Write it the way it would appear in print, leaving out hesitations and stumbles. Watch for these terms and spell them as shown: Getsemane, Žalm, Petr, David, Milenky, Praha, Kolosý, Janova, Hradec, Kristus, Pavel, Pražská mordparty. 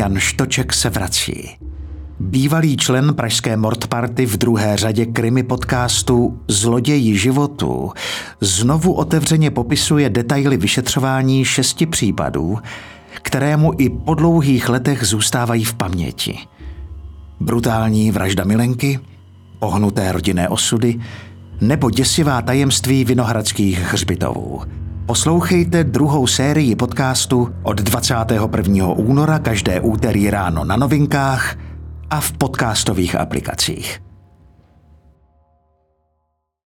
Jan Štoček se vrací. Bývalý člen Pražské mordparty v druhé řadě krimi podcastu Zloději životů znovu otevřeně popisuje detaily vyšetřování 6 případů, které mu i po dlouhých letech zůstávají v paměti. Brutální vražda Milenky, pohnuté rodinné osudy nebo děsivá tajemství Vinohradských hřbitovů. Poslouchejte druhou sérii podcastu od 21. února každé úterý ráno na Novinkách a v podcastových aplikacích.